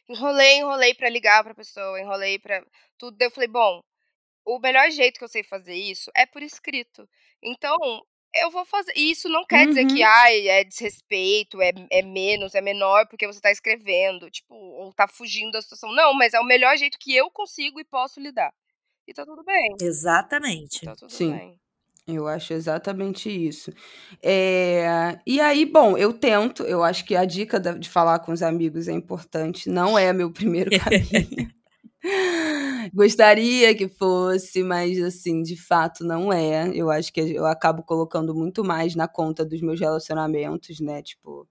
enrolei pra ligar pra pessoa, enrolei pra tudo, daí eu falei, bom, o melhor jeito que eu sei fazer isso é por escrito, então eu vou fazer. E isso não quer dizer que é desrespeito, é menor porque você tá escrevendo, tipo, ou tá fugindo da situação. Não, mas é o melhor jeito que eu consigo e posso lidar. E tá tudo bem. Exatamente. Tá tudo bem. Eu acho exatamente isso. E aí, bom, eu tento, eu acho que a dica de falar com os amigos é importante, não é meu primeiro caminho. Gostaria que fosse, mas assim, de fato não é. Eu acho que eu acabo colocando muito mais na conta dos meus relacionamentos, né? Tipo,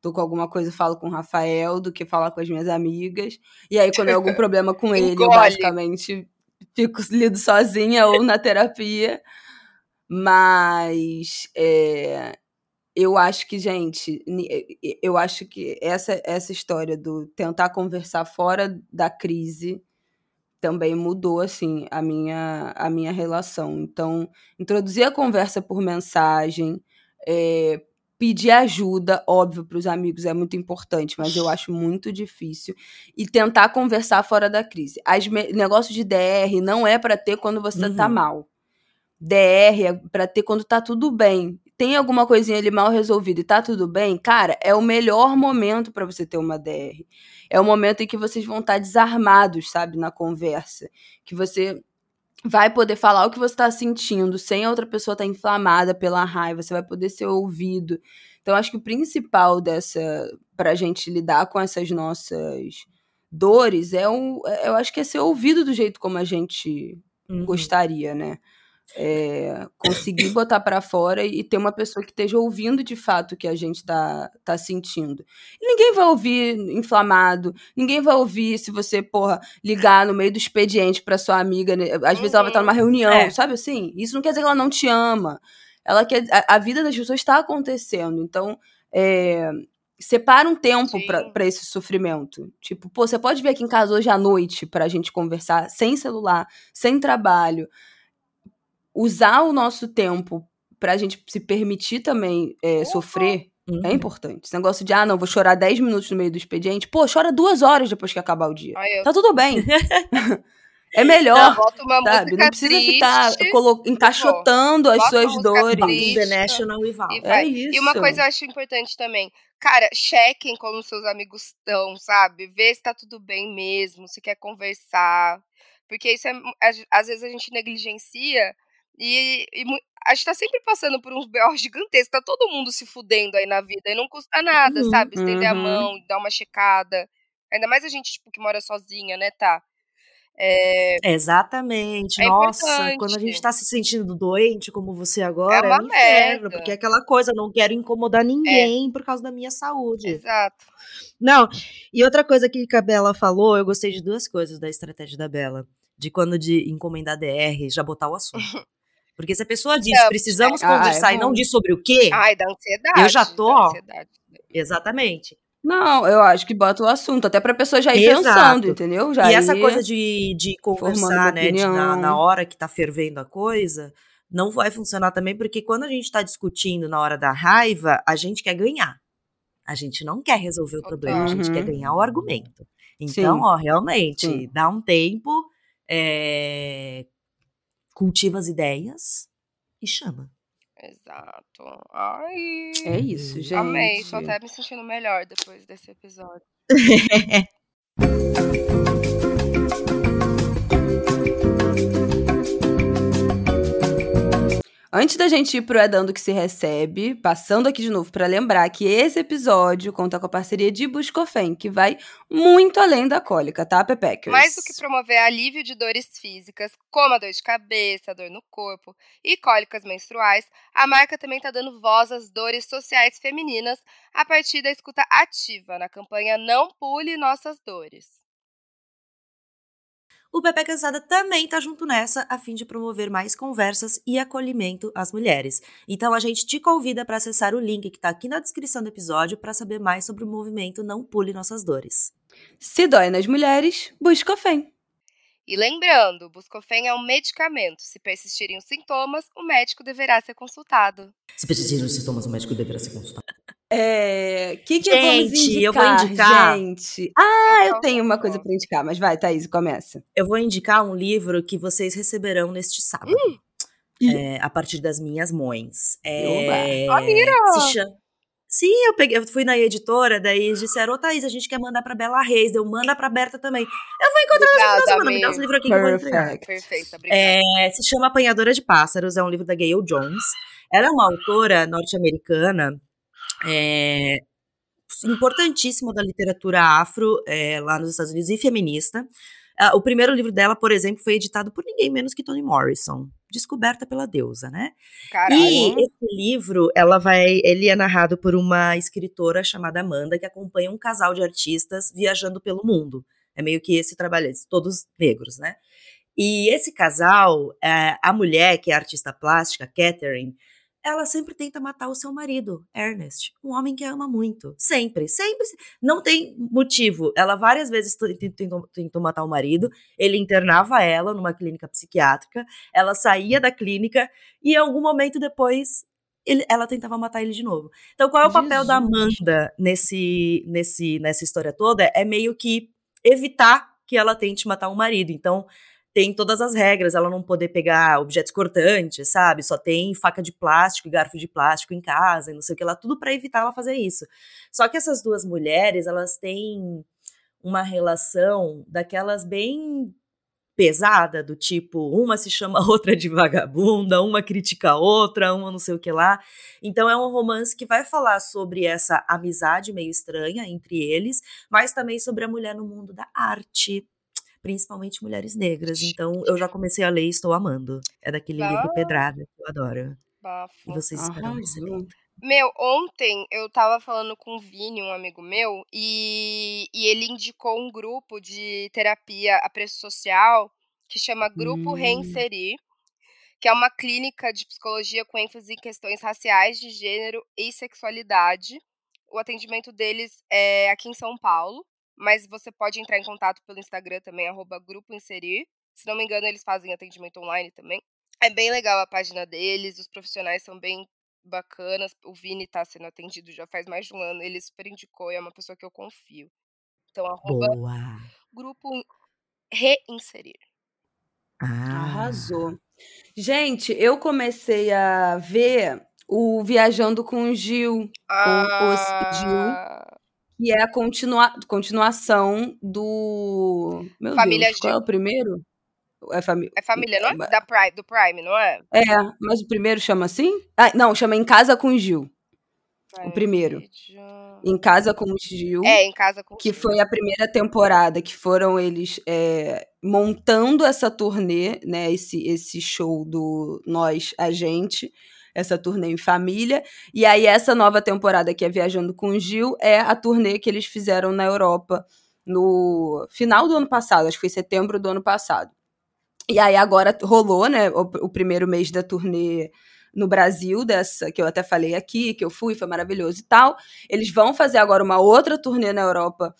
tô com alguma coisa, falo com o Rafael, do que falar com as minhas amigas. E aí, quando é algum problema com ele, eu basicamente fico lido sozinha ou na terapia. Mas eu acho que, gente, eu acho que essa história do tentar conversar fora da crise também mudou, assim, a minha relação. Então, introduzir a conversa por mensagem, pedir ajuda, óbvio, para os amigos é muito importante, mas eu acho muito difícil. E tentar conversar fora da crise. Negócio de DR não é para ter quando você tá mal. DR é pra ter quando tá tudo bem. Tem alguma coisinha ali mal resolvida e tá tudo bem, cara, é o melhor momento pra você ter uma DR. É o momento em que vocês vão estar desarmados, sabe, na conversa. Que você vai poder falar o que você tá sentindo, sem a outra pessoa estar inflamada pela raiva, você vai poder ser ouvido. Então, acho que o principal pra gente lidar com essas nossas dores eu acho que é ser ouvido do jeito como a gente gostaria, né? Conseguir botar pra fora e ter uma pessoa que esteja ouvindo de fato o que a gente tá sentindo. E ninguém vai ouvir inflamado, ninguém vai ouvir se você, ligar no meio do expediente pra sua amiga, né? Às vezes ela vai estar numa reunião, sabe assim? Isso não quer dizer que ela não te ama. Ela quer, a vida das pessoas está acontecendo, então separa um tempo pra esse sofrimento. Tipo, você pode vir aqui em casa hoje à noite pra gente conversar sem celular, sem trabalho. Usar o nosso tempo pra gente se permitir também sofrer é importante. Esse negócio de, não, vou chorar 10 minutos no meio do expediente. Chora 2 horas depois que acabar o dia. Tá tudo bem. É melhor, sabe? Não precisa ficar encaixotando as suas dores. The National e vai. Isso. E uma coisa eu acho importante também. Cara, chequem como seus amigos estão, sabe? Vê se tá tudo bem mesmo, se quer conversar. Porque isso às vezes a gente negligencia. E a gente tá sempre passando por uns B.O. gigantescos, tá todo mundo se fudendo aí na vida, e não custa nada, sabe? Estender a mão, dar uma checada. Ainda mais a gente, que mora sozinha, né, tá? Exatamente, nossa, importante. Quando a gente tá se sentindo doente, como você agora, é um inferno, porque é aquela coisa, não quero incomodar ninguém por causa da minha saúde. Exato. Não, e outra coisa que a Bela falou, eu gostei de 2 coisas da estratégia da Bela, de encomendar DR, já botar o assunto. Porque se a pessoa diz, precisamos conversar e não diz sobre o quê... Ai, dá ansiedade. Eu já tô, Exatamente. Não, eu acho que bota o assunto, até pra pessoa já ir pensando, entendeu? Já essa coisa de conversar, né, na hora que tá fervendo a coisa, não vai funcionar também, porque quando a gente tá discutindo na hora da raiva, a gente quer ganhar. A gente não quer resolver o problema, a gente quer ganhar o argumento. Então, realmente, dá um tempo, cultiva as ideias e chama. Exato. Ai, é isso, gente. Amei, tô até me sentindo melhor depois desse episódio. Antes da gente ir pro É Dando Que Se Recebe, passando aqui de novo para lembrar que esse episódio conta com a parceria de Buscofem, que vai muito além da cólica, tá, Pepeque? Mais do que promover alívio de dores físicas, como a dor de cabeça, a dor no corpo e cólicas menstruais, a marca também tá dando voz às dores sociais femininas a partir da escuta ativa na campanha Não Pule Nossas Dores. O Pepeque Cansada também tá junto nessa, a fim de promover mais conversas e acolhimento às mulheres. Então a gente te convida para acessar o link que tá aqui na descrição do episódio para saber mais sobre o movimento Não Pule Nossas Dores. Se dói nas mulheres, Buscofem. E lembrando, Buscofem é um medicamento. Se persistirem os sintomas, o médico deverá ser consultado. Se persistirem os sintomas, o médico deverá ser consultado. Eu vou indicar, gente. Eu tenho uma coisa pra indicar, mas vai, Thaís, começa. Eu vou indicar um livro que vocês receberão neste sábado, a partir das minhas mães. Oba! Se chama Sim, eu fui na editora, daí disseram, ô Thaís, a gente quer mandar pra Bela Reis, eu manda pra Berta também. Eu vou encontrar ela no final da semana, me dá os livros aqui que eu vou entregar. Perfeito, obrigada. Se chama Apanhadora de Pássaros, é um livro da Gayl Jones. Ela é uma autora norte-americana, importantíssima da literatura afro, lá nos Estados Unidos, e feminista. O primeiro livro dela, por exemplo, foi editado por ninguém menos que Toni Morrison, Descoberta pela Deusa, né? Caralho. E esse livro, ele é narrado por uma escritora chamada Amanda, que acompanha um casal de artistas viajando pelo mundo. É meio que esse trabalho, todos negros, né? E esse casal, a mulher, que é artista plástica, Catherine, ela sempre tenta matar o seu marido, Ernest, um homem que a ama muito, sempre, não tem motivo, ela várias vezes tentou matar o marido, ele internava ela numa clínica psiquiátrica, ela saía da clínica e em algum momento depois ela tentava matar ele de novo. Então qual é o papel da Amanda nessa história toda? É meio que evitar que ela tente matar o marido, então tem todas as regras, ela não poder pegar objetos cortantes, sabe? Só tem faca de plástico e garfo de plástico em casa, e não sei o que lá, tudo para evitar ela fazer isso. Só que essas duas mulheres, elas têm uma relação daquelas bem pesada, do tipo, uma se chama a outra de vagabunda, uma critica a outra, uma não sei o que lá. Então é um romance que vai falar sobre essa amizade meio estranha entre eles, mas também sobre a mulher no mundo da arte, principalmente mulheres negras. Então, eu já comecei a ler e estou amando. É daquele livro Pedrada, que eu adoro. Bafo. E vocês esperam esse livro. Meu, ontem eu tava falando com o Vini, um amigo meu, e ele indicou um grupo de terapia a preço social que chama Grupo Reinserir, que é uma clínica de psicologia com ênfase em questões raciais, de gênero e sexualidade. O atendimento deles é aqui em São Paulo. Mas você pode entrar em contato pelo Instagram também, @grupoinserir. Se não me engano, eles fazem atendimento online também. É bem legal a página deles, os profissionais são bem bacanas. O Vini tá sendo atendido já faz mais de um ano, ele super indicou e é uma pessoa que eu confio. Então, @grupo reinserir. Arrasou. Gente, eu comecei a ver o Viajando com o Gil, com o Gil. E é a continuação do... Meu Família Deus, qual é o primeiro? É Família, não é? Do Prime, não é? É, mas o primeiro chama assim? Ah, não, chama Em Casa com o Gil. Ai, o primeiro. Em Casa com o Gil. É, Em Casa com o Gil. Que foi a primeira temporada, que foram eles montando essa turnê, né? Esse show do Nós, a Gente, essa turnê em família, e aí essa nova temporada que é Viajando com o Gil é a turnê que eles fizeram na Europa no final do ano passado, acho que foi setembro do ano passado. E aí agora rolou, né, o primeiro mês da turnê no Brasil, dessa que eu até falei aqui, que eu fui, foi maravilhoso e tal. Eles vão fazer agora uma outra turnê na Europa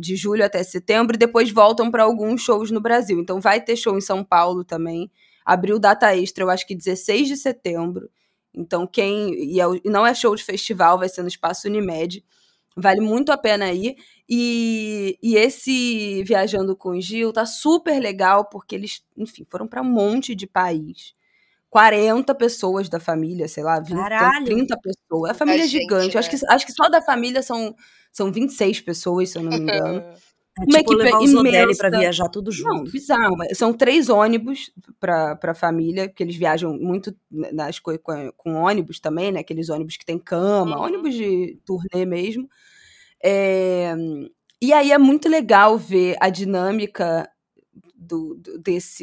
de julho até setembro, e depois voltam para alguns shows no Brasil. Então vai ter show em São Paulo também. Abriu data extra, eu acho que 16 de setembro. Então, não é show de festival, vai ser no Espaço Unimed. Vale muito a pena ir. E esse Viajando com o Gil tá super legal, porque eles, enfim, foram para um monte de país. 40 pessoas da família, sei lá, 20, 30 pessoas. A família é gigante. Gente, né? Acho que só da família são 26 pessoas, se eu não me engano. Uma tipo equipe levar os Odelli pra viajar tudo junto. Não, bizarro. São 3 ônibus pra família, porque eles viajam muito com ônibus também, né? Aqueles ônibus que tem cama, ônibus de turnê mesmo. E aí é muito legal ver a dinâmica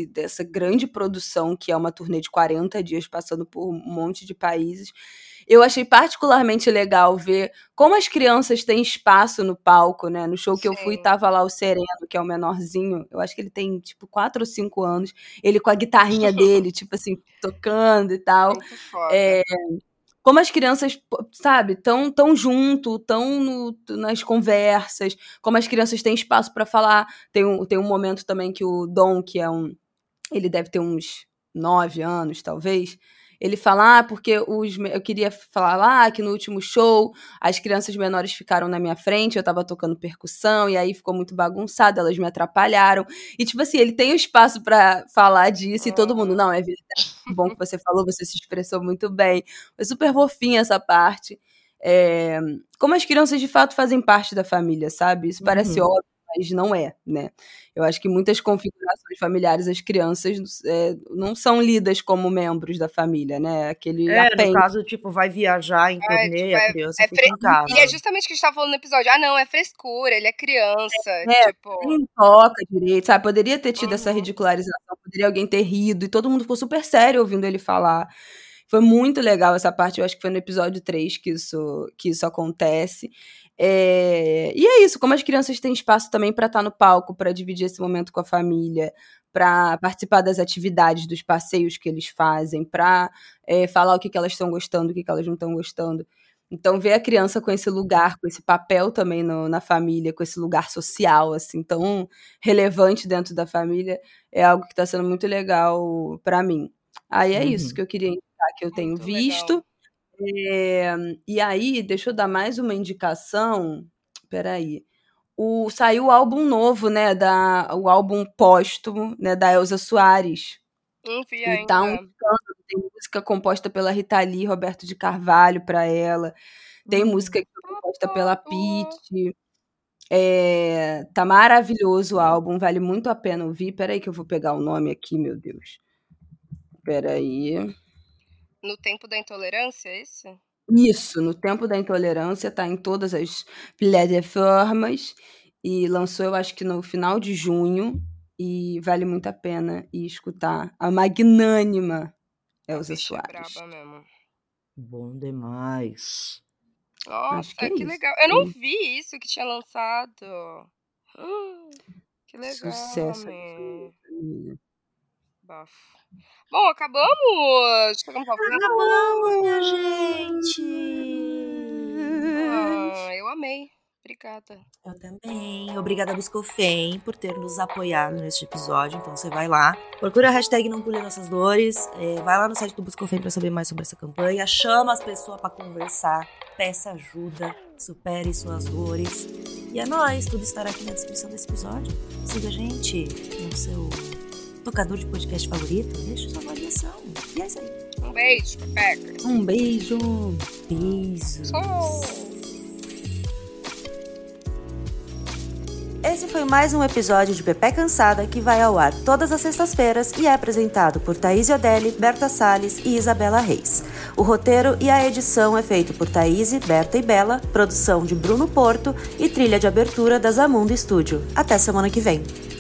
dessa grande produção, que é uma turnê de 40 dias passando por um monte de países. Eu achei particularmente legal ver como as crianças têm espaço no palco, né? No show que eu fui, tava lá o Sereno, que é o menorzinho. Eu acho que ele tem, tipo, 4 ou 5 anos. Ele com a guitarrinha dele, tipo assim, tocando e tal. Muito foda. Como as crianças, sabe, tão junto, nas conversas. Como as crianças têm espaço para falar. Tem um momento também que o Dom, que é ele deve ter uns 9 anos, talvez... Ele fala, porque eu queria falar lá que no último show as crianças menores ficaram na minha frente, eu tava tocando percussão, e aí ficou muito bagunçado, elas me atrapalharam. E tipo assim, ele tem o espaço pra falar disso, e todo mundo, não, é verdade, bom que você falou, você se expressou muito bem. Foi super fofinha essa parte. como as crianças de fato fazem parte da família, sabe? Isso parece óbvio, mas não é, né? Eu acho que muitas configurações familiares, as crianças não são lidas como membros da família, né? Aquele apêndice. No caso, tipo, vai viajar, internet, a criança fica em casa. E é justamente o que a gente estava falando no episódio. Ah, não, é frescura, ele é criança. Não toca direito, sabe? Poderia ter tido essa ridicularização, poderia alguém ter rido, e todo mundo ficou super sério ouvindo ele falar. Foi muito legal essa parte, eu acho que foi no episódio 3 que isso acontece. E é isso, como as crianças têm espaço também para estar no palco, para dividir esse momento com a família, para participar das atividades, dos passeios que eles fazem, para falar o que elas estão gostando, o que elas não estão gostando. Então, ver a criança com esse lugar, com esse papel também na família, com esse lugar social, assim, tão relevante dentro da família, é algo que está sendo muito legal para mim. Aí é isso que eu queria indicar, que eu tenho muito visto. E aí, deixa eu dar mais uma indicação. Peraí. Saiu o álbum novo, né? O álbum póstumo, né, da Elza Soares. Tá um escândalo. Tem música composta pela Rita Lee, Roberto de Carvalho para ela. Tem música que foi composta pela Pitty. Tá maravilhoso o álbum, vale muito a pena ouvir. Peraí que eu vou pegar o nome aqui, meu Deus. Peraí. No Tempo da Intolerância, é isso? Isso, No Tempo da Intolerância, tá em todas as plataformas e lançou, eu acho que no final de junho, e vale muito a pena ir escutar a magnânima Elza Soares. Braba mesmo. Bom demais. Nossa, que legal. Eu não vi isso que tinha lançado. Que legal. Sucesso. Bafo. Bom, acabamos? Acabamos, minha gente! Eu amei. Obrigada. Eu também. Obrigada, Buscofem, por ter nos apoiado neste episódio. Então, você vai lá, procura a hashtag Não Pule Nossas Dores, vai lá no site do Buscofem para saber mais sobre essa campanha, chama as pessoas para conversar, peça ajuda, supere suas dores. E é nóis, tudo estará aqui na descrição desse episódio. Siga a gente no seu tocador de podcast favorito, deixa sua avaliação. E é isso aí. Um beijo, Pepeque. Um beijo. Beijos. Esse foi mais um episódio de Pepeque Cansada, que vai ao ar todas as sextas-feiras e é apresentado por Thaís Odelli, Berta Salles e Isabela Reis. O roteiro e a edição é feito por Thaís, Berta e Bela, produção de Bruno Porto e trilha de abertura das Amundo Studio. Até semana que vem.